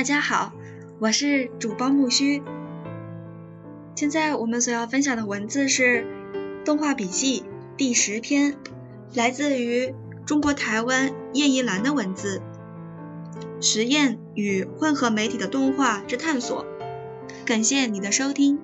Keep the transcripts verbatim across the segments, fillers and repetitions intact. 大家好，我是主播木须。现在我们所要分享的文字是《动画笔记》第十篇，来自于中国台湾叶一兰的文字。实验与混合媒体的动画之探索。感谢你的收听。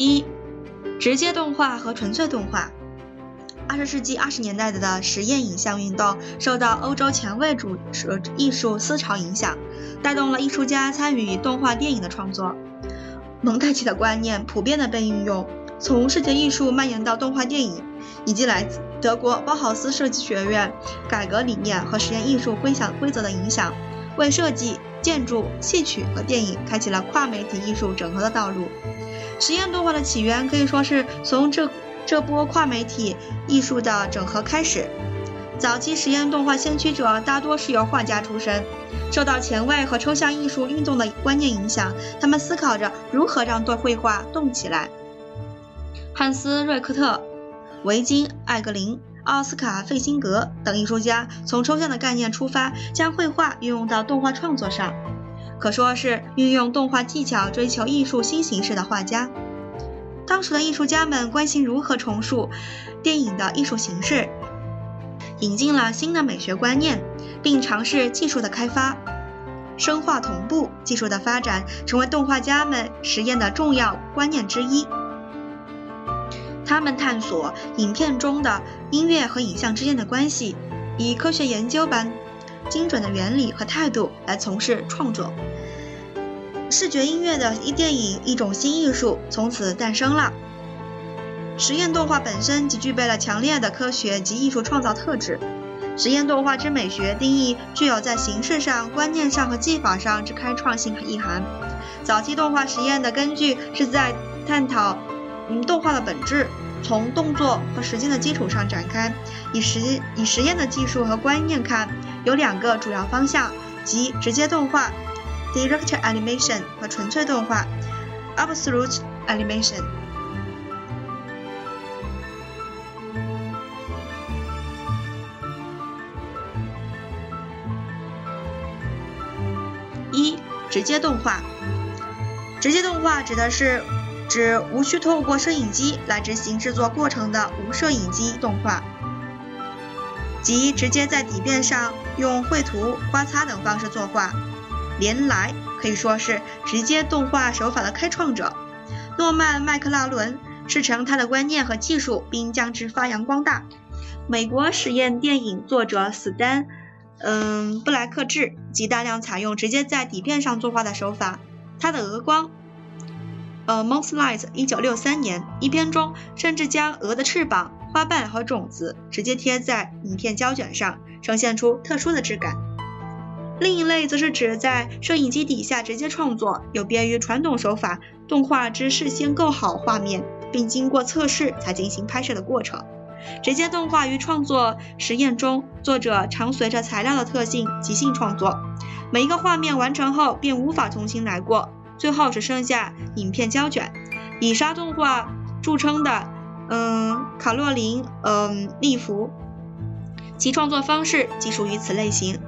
一、直接动画和纯粹动画。二十世纪二十年代的实验影像运动受到欧洲前卫主义艺术思潮影响，带动了艺术家参与动画电影的创作。蒙太奇的观念普遍的被运用，从视觉艺术蔓延到动画电影，以及来自德国包豪斯设计学院改革理念和实验艺术规则的影响，为设计、建筑、戏曲和电影开启了跨媒体艺术整合的道路。实验动画的起源可以说是从这这波跨媒体艺术的整合开始。早期实验动画先驱者大多是由画家出身，受到前卫和抽象艺术运动的观念影响，他们思考着如何让绘画动起来。汉斯·瑞克特、维金·艾格林、奥斯卡·费辛格等艺术家从抽象的概念出发，将绘画运用到动画创作上，可说是运用动画技巧追求艺术新形式的画家。当时的艺术家们关心如何重塑电影的艺术形式，引进了新的美学观念，并尝试技术的开发。声画同步技术的发展成为动画家们实验的重要观念之一。他们探索影片中的音乐和影像之间的关系，以科学研究般精准的原理和态度来从事创作。视觉音乐的一电影一种新艺术从此诞生了。实验动画本身即具备了强烈的科学及艺术创造特质。实验动画之美学定义具有在形式上、观念上和技法上之开创性意涵。早期动画实验的根据是在探讨嗯动画的本质，从动作和时间的基础上展开。以实以实验的技术和观念看，有两个主要方向，即直接动画 （Director Animation） 和纯粹动画 （Absolute Animation）。一、直接动画。直接动画指的是指无需透过摄影机来执行制作过程的无摄影机动画，即直接在底片上用绘图、刮擦等方式作画。连来可以说是直接动画手法的开创者。诺曼·麦克拉伦师承他的观念和技术，并将之发扬光大。美国实验电影作者史丹·嗯布莱克治即大量采用直接在底片上作画的手法。他的鹅光呃 Mothlight 一九六三年一篇中，甚至将鹅的翅膀、花瓣和种子直接贴在影片胶卷上，呈现出特殊的质感。另一类则是指在摄影机底下直接创作，有别于传统手法动画之事先构好画面并经过测试才进行拍摄的过程。直接动画于创作实验中，作者常随着材料的特性即兴创作，每一个画面完成后便无法重新来过，最后只剩下影片胶卷。以沙动画著称的嗯卡洛琳嗯利弗，其创作方式即属于此类型。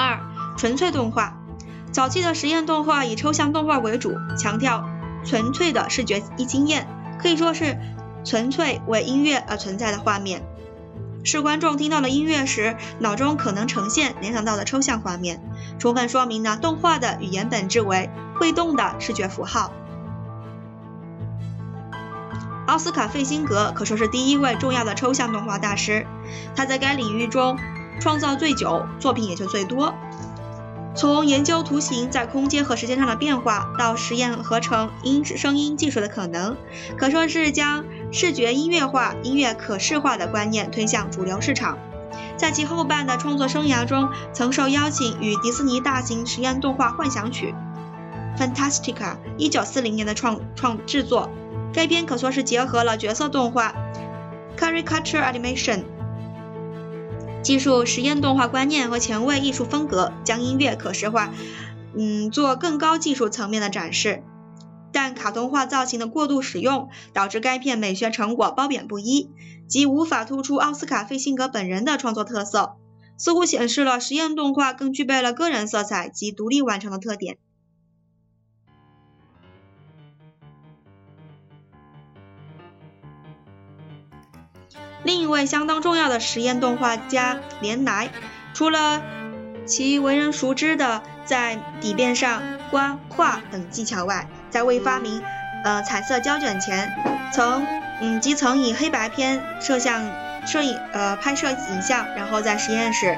二、纯粹动画。早期的实验动画以抽象动画为主，强调纯粹的视觉经验，可以说是纯粹为音乐而存在的画面，是观众听到了音乐时脑中可能呈现联想到的抽象画面，充分说明呢动画的语言本质为会动的视觉符号。奥斯卡·费辛格可说是第一位重要的抽象动画大师，他在该领域中创造最久，作品也就最多。从研究图形在空间和时间上的变化，到实验合成音声音技术的可能，可说是将视觉音乐化、音乐可视化的观念推向主流市场。在其后半的创作生涯中，曾受邀请与迪士尼大型实验动画《幻想曲》 Fantastica 一九四零年的创创制作，该片可说是结合了角色动画、Caricature Animation。 技术实验动画观念和前卫艺术风格，将音乐可视化，嗯，做更高技术层面的展示。但卡通化造型的过度使用，导致该片美学成果褒贬不一，即无法突出奥斯卡费辛格本人的创作特色，似乎显示了实验动画更具备了个人色彩及独立完成的特点。另一位相当重要的实验动画家连来，除了其为人熟知的在底片上刮画等技巧外，在未发明呃彩色胶卷前，曾嗯即曾以黑白片摄像摄影呃拍摄影像，然后在实验室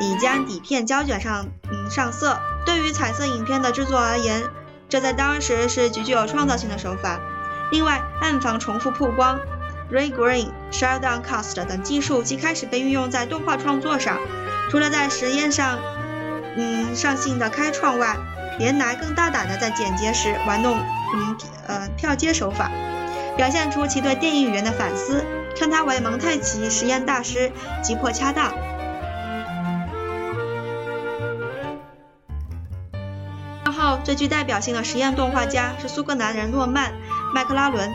里将底片胶卷上嗯上色。对于彩色影片的制作而言，这在当时是极具有创造性的手法。另外，暗房重复曝光、Ray-Green、Shadowcast 等技术即开始被运用在动画创作上。除了在实验上，嗯，上性的开创外，连来更大胆地在剪辑时玩弄，嗯，呃，跳接手法，表现出其对电影语言的反思，称他为蒙太奇实验大师，急迫恰当。然后，最具代表性的实验动画家是苏格兰人诺曼·麦克拉伦。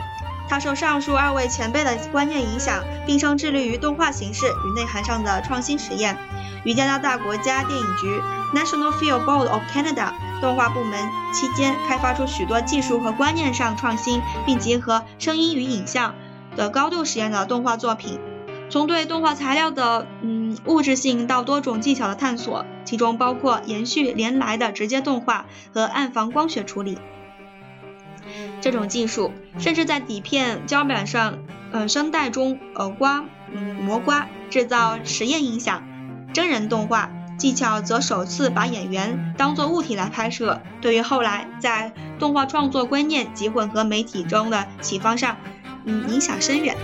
他受上述二位前辈的观念影响，毕生致力于动画形式与内涵上的创新实验，与加拿大国家电影局 National Film Board of Canada 动画部门期间，开发出许多技术和观念上创新并结合声音与影像的高度实验的动画作品。从对动画材料的嗯物质性到多种技巧的探索，其中包括延续连来的直接动画和暗房光学处理。这种技术甚至在底片胶板上呃声带中呃刮嗯磨刮，制造实验影响。真人动画技巧则首次把演员当作物体来拍摄，对于后来在动画创作观念及混合媒体中的启发上嗯影响深远。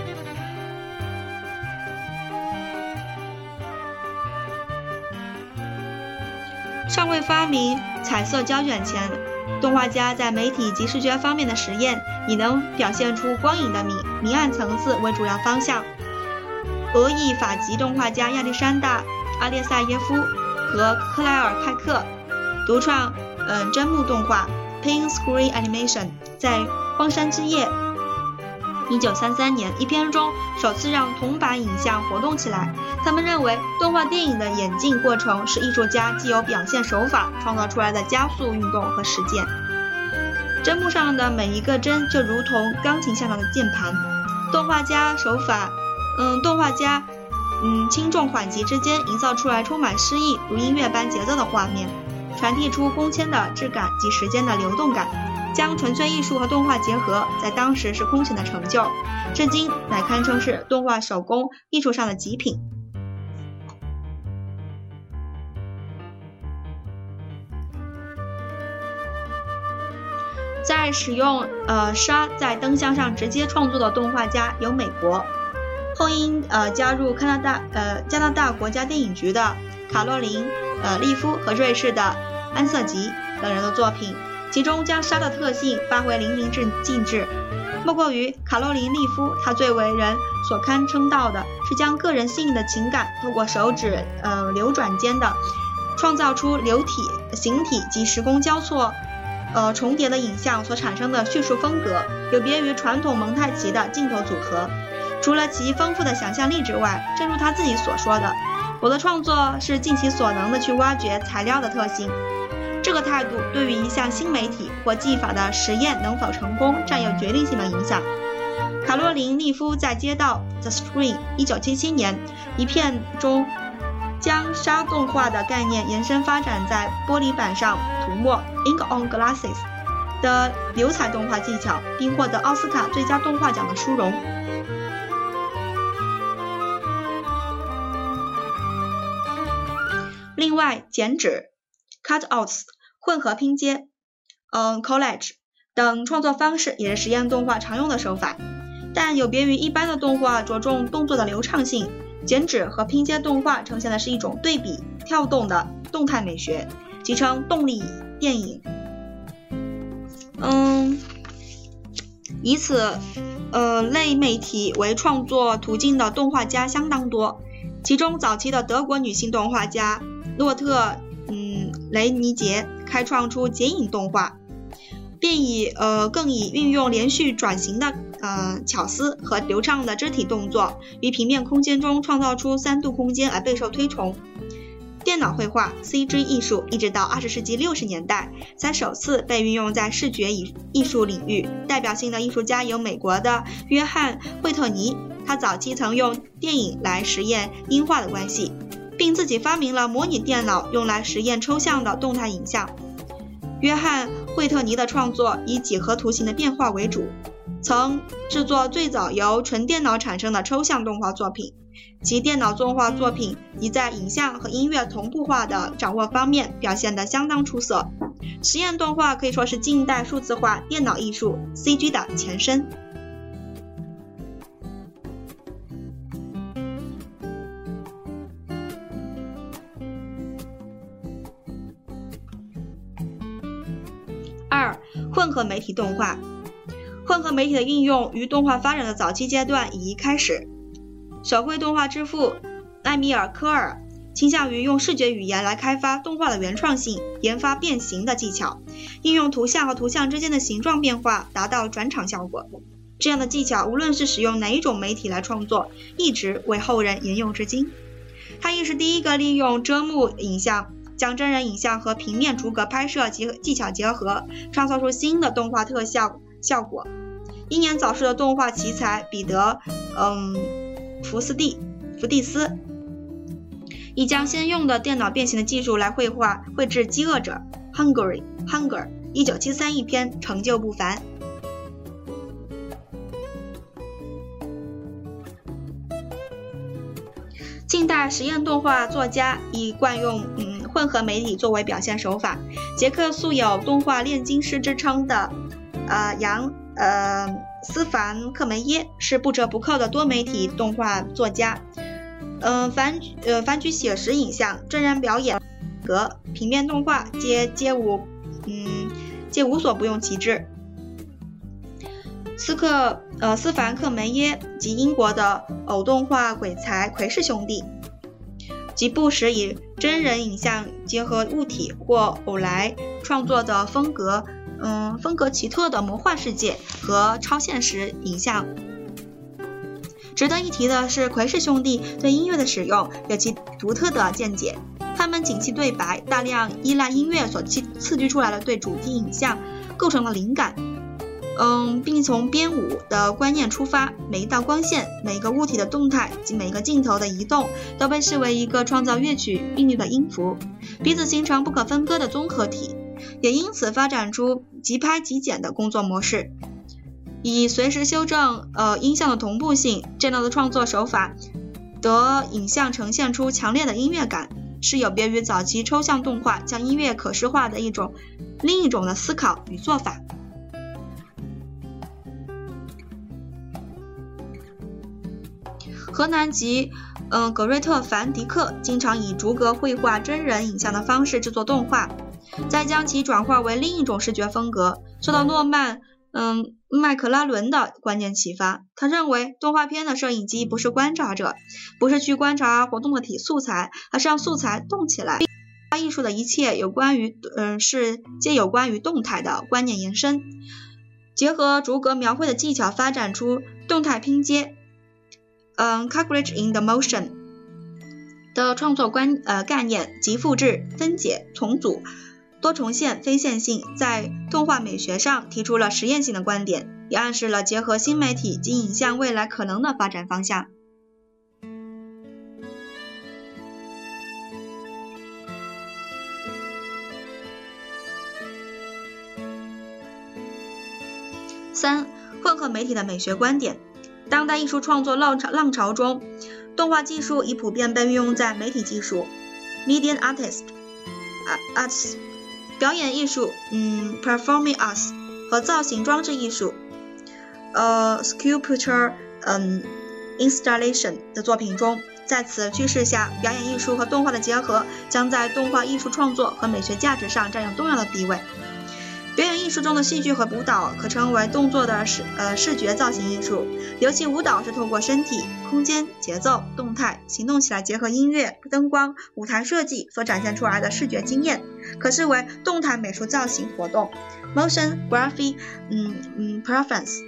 尚未发明彩色胶卷前，动画家在媒体及视觉方面的实验，以能表现出光影的明暗层次为主要方向。俄裔法籍动画家亚历山大·阿列萨耶夫和克莱尔·派克独创嗯、呃、真幕动画 Pin Screen Animation， 在《荒山之夜》一九三三年一篇中首次让铜板影像活动起来。他们认为动画电影的演进过程是艺术家既有表现手法创造出来的加速运动和实践。针幕上的每一个针就如同钢琴下的键盘，动画家手法嗯动画家嗯轻重缓急之间营造出来充满诗意如音乐般节奏的画面，传递出空间的质感及时间的流动感。将纯粹艺术和动画结合，在当时是空前的成就，至今乃堪称是动画手工艺术上的极品。在使用呃沙在灯箱上直接创作的动画家有美国，后因呃加入加拿大呃加拿大国家电影局的卡洛琳呃利夫和瑞士的安瑟吉等人的作品。其中将沙的特性发挥淋漓尽致，莫过于卡洛琳·利夫，她最为人所堪称道的是将个人细腻的情感透过手指呃流转间的创造出流体、形体及时空交错呃重叠的影像所产生的叙述风格，有别于传统蒙太奇的镜头组合。除了其丰富的想象力之外，正如她自己所说的，我的创作是尽其所能的去挖掘材料的特性。这个态度对于一项新媒体或技法的实验能否成功占有决定性的影响。卡洛琳·利夫在接到 The Screen 一九七七年一片中，将沙动画的概念延伸发展在玻璃板上涂抹 Ink on Glasses 的流彩动画技巧，并获得奥斯卡最佳动画奖的殊荣。另外，剪纸、Cutouts 混合拼接、嗯 College 等创作方式也是实验动画常用的手法，但有别于一般的动画着重动作的流畅性，剪纸和拼接动画呈现的是一种对比跳动的动态美学，即称动力电影。嗯，以此呃类媒体为创作途径的动画家相当多，其中早期的德国女性动画家洛特嗯雷尼杰开创出剪影动画，便以呃更以运用连续转型的呃巧思和流畅的肢体动作于平面空间中创造出三度空间而备受推崇。电脑绘画 C G 艺术一直到二十世纪六十年代才首次被运用在视觉艺术领域，代表性的艺术家有美国的约翰惠特尼，他早期曾用电影来实验音画的关系，并自己发明了模拟电脑用来实验抽象的动态影像。约翰惠特尼的创作以几何图形的变化为主，曾制作最早由纯电脑产生的抽象动画作品，其电脑动画作品即在影像和音乐同步化的掌握方面表现得相当出色。实验动画可以说是近代数字化电脑艺术 C G 的前身。二、混合媒体动画。混合媒体的应用于动画发展的早期阶段已一开始。手绘动画之父埃米尔·科尔倾向于用视觉语言来开发动画的原创性，研发变形的技巧，应用图像和图像之间的形状变化达到转场效果。这样的技巧无论是使用哪一种媒体来创作，一直为后人沿用至今。他亦是第一个利用遮幕影像将真人影像和平面逐格拍摄技巧结合，创造出新的动画特效效果。英年早逝的动画奇才彼得嗯福斯蒂福蒂斯已将先用的电脑变形的技术来绘画绘制饥饿者 Hungry Hungry 一九七三一篇成就不凡。近代实验动画作家以惯用嗯混合媒体作为表现手法，捷克素有动画炼金师之称的呃杨呃斯凡克梅耶是不折不扣的多媒体动画作家，嗯，凡呃凡举写实影像、真人表演、格平面动画皆皆无嗯皆无所不用其至。斯克呃斯凡克梅耶及英国的偶动画鬼才奎氏兄弟，即不时以真人影像结合物体或偶来创作的风格。嗯，风格奇特的魔幻世界和超现实影像。值得一提的是，奎氏兄弟对音乐的使用有其独特的见解。他们景气对白大量依赖音乐所刺激出来的对主题影像构成了灵感。嗯，并从编舞的观念出发，每一道光线、每个物体的动态及每个镜头的移动都被视为一个创造乐曲韵律的音符，彼此形成不可分割的综合体。也因此发展出即拍即剪的工作模式，以随时修正呃音像的同步性，这样的创作手法得影像呈现出强烈的音乐感，是有别于早期抽象动画将音乐可视化的一种另一种的思考与做法。荷兰籍嗯、呃、格瑞特·凡迪克经常以逐格绘画真人影像的方式制作动画，再将其转化为另一种视觉风格，受到诺曼嗯麦克拉伦的观念启发。他认为动画片的摄影机不是观察者，不是去观察活动的体素材，而是让素材动起来。艺术的一切有关于嗯、呃、是皆有关于动态的观念延伸，结合逐格描绘的技巧发展出动态拼接嗯 Coverage in the Motion 的创作观呃概念及复制、分解、重组。多重现、非线性在动画美学上提出了实验性的观点，也暗示了结合新媒体及影像未来可能的发展方向。三、混合媒体的美学观点。当代艺术创作浪潮浪潮中，动画技术已普遍被运用在媒体技术 （Media Artist）、Arts。表演艺术，嗯 ，performing arts 和造型装置艺术，呃 ，sculpture， 嗯 ，installation 的作品中，在此趋势下，表演艺术和动画的结合将在动画艺术创作和美学价值上占有重要的地位。表演艺术中的戏剧和舞蹈可称为动作的视呃视觉造型艺术，尤其舞蹈是通过身体、空间、节奏、动态、行动起来结合音乐、灯光、舞台设计所展现出来的视觉经验，可视为动态美术造型活动 Motion Graphic 嗯嗯 Preference。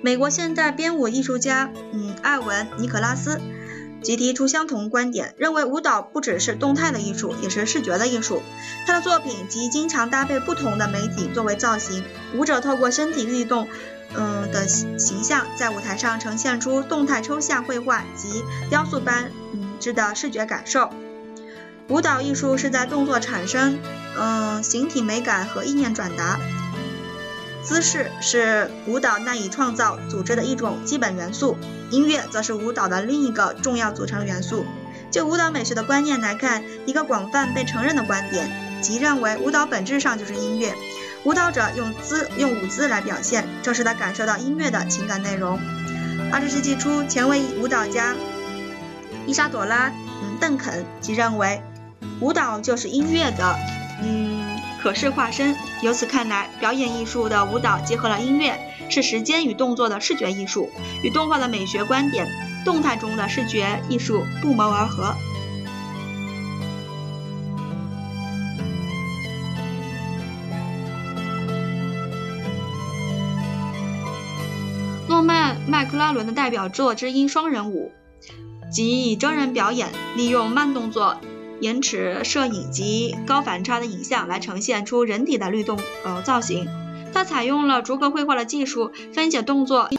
美国现代编舞艺术家嗯艾文·尼可拉斯即提出相同观点，认为舞蹈不只是动态的艺术，也是视觉的艺术。他的作品即经常搭配不同的媒体作为造型，舞者透过身体律动嗯、呃、的形象，在舞台上呈现出动态抽象绘画及雕塑般嗯质的视觉感受。舞蹈艺术是在动作产生嗯、呃、形体美感和意念转达，姿势是舞蹈难以创造组织的一种基本元素，音乐则是舞蹈的另一个重要组成元素。就舞蹈美学的观念来看，一个广泛被承认的观点即认为舞蹈本质上就是音乐，舞蹈者用姿用舞姿来表现，这使他感受到音乐的情感内容。二十世纪初，前卫舞蹈家伊莎朵拉、嗯、邓肯即认为舞蹈就是音乐的嗯可视化身。由此看来，表演艺术的舞蹈结合了音乐，是时间与动作的视觉艺术，与动画的美学观点动态中的视觉艺术不谋而合。诺曼·麦克拉伦的代表作之一双人舞，即以真人表演利用慢动作、延迟摄影及高反差的影像来呈现出人体的律动呃造型。它采用了逐格绘画的技术，分解动作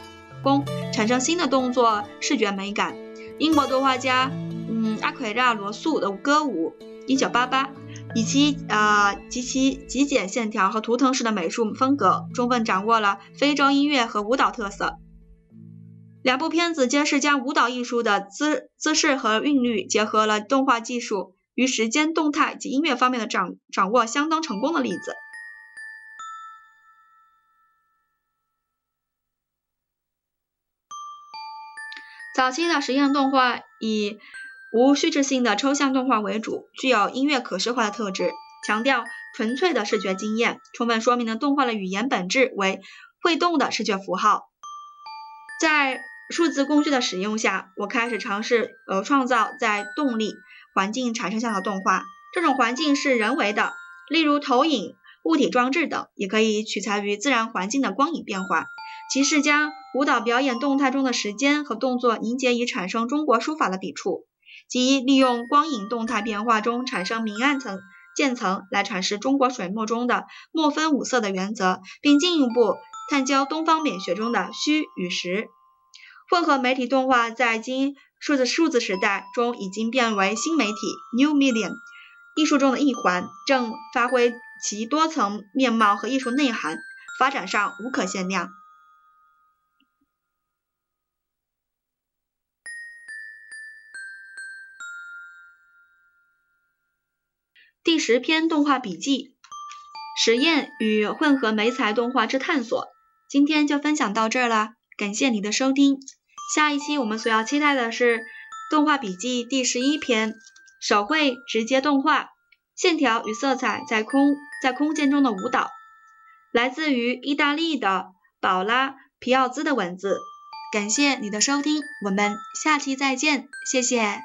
工，产生新的动作视觉美感。英国动画家嗯阿奎拉罗素的歌舞一九八八，以其呃及其极简线条和图腾式的美术风格，充分掌握了非洲音乐和舞蹈特色。两部片子皆是将舞蹈艺术的姿姿势和韵律结合了动画技术，于时间、动态及音乐方面的 掌, 掌握相当成功的例子。早期的实验动画以无叙事性的抽象动画为主，具有音乐可视化的特质，强调纯粹的视觉经验，充分说明了动画的语言本质为会动的视觉符号。在数字工具的使用下，我开始尝试呃创造在动力环境产生下的动画，这种环境是人为的，例如投影、物体装置等，也可以取材于自然环境的光影变化。其是将舞蹈表演动态中的时间和动作凝结，以产生中国书法的笔触，即利用光影动态变化中产生明暗层、渐层来阐释中国水墨中的墨分五色的原则，并进一步探究东方美学中的虚与实。混合媒体动画在今数字数字时代中已经变为新媒体 New Medium 艺术中的一环，正发挥其多层面貌和艺术内涵，发展上无可限量。第十篇动画笔记：实验与混合媒材动画之探索。今天就分享到这儿了，感谢你的收听。下一期我们所要期待的是动画笔记第十一篇，手绘直接动画，线条与色彩在空在空间中的舞蹈，来自于意大利的保拉·皮奥兹的文字。感谢你的收听，我们下期再见，谢谢。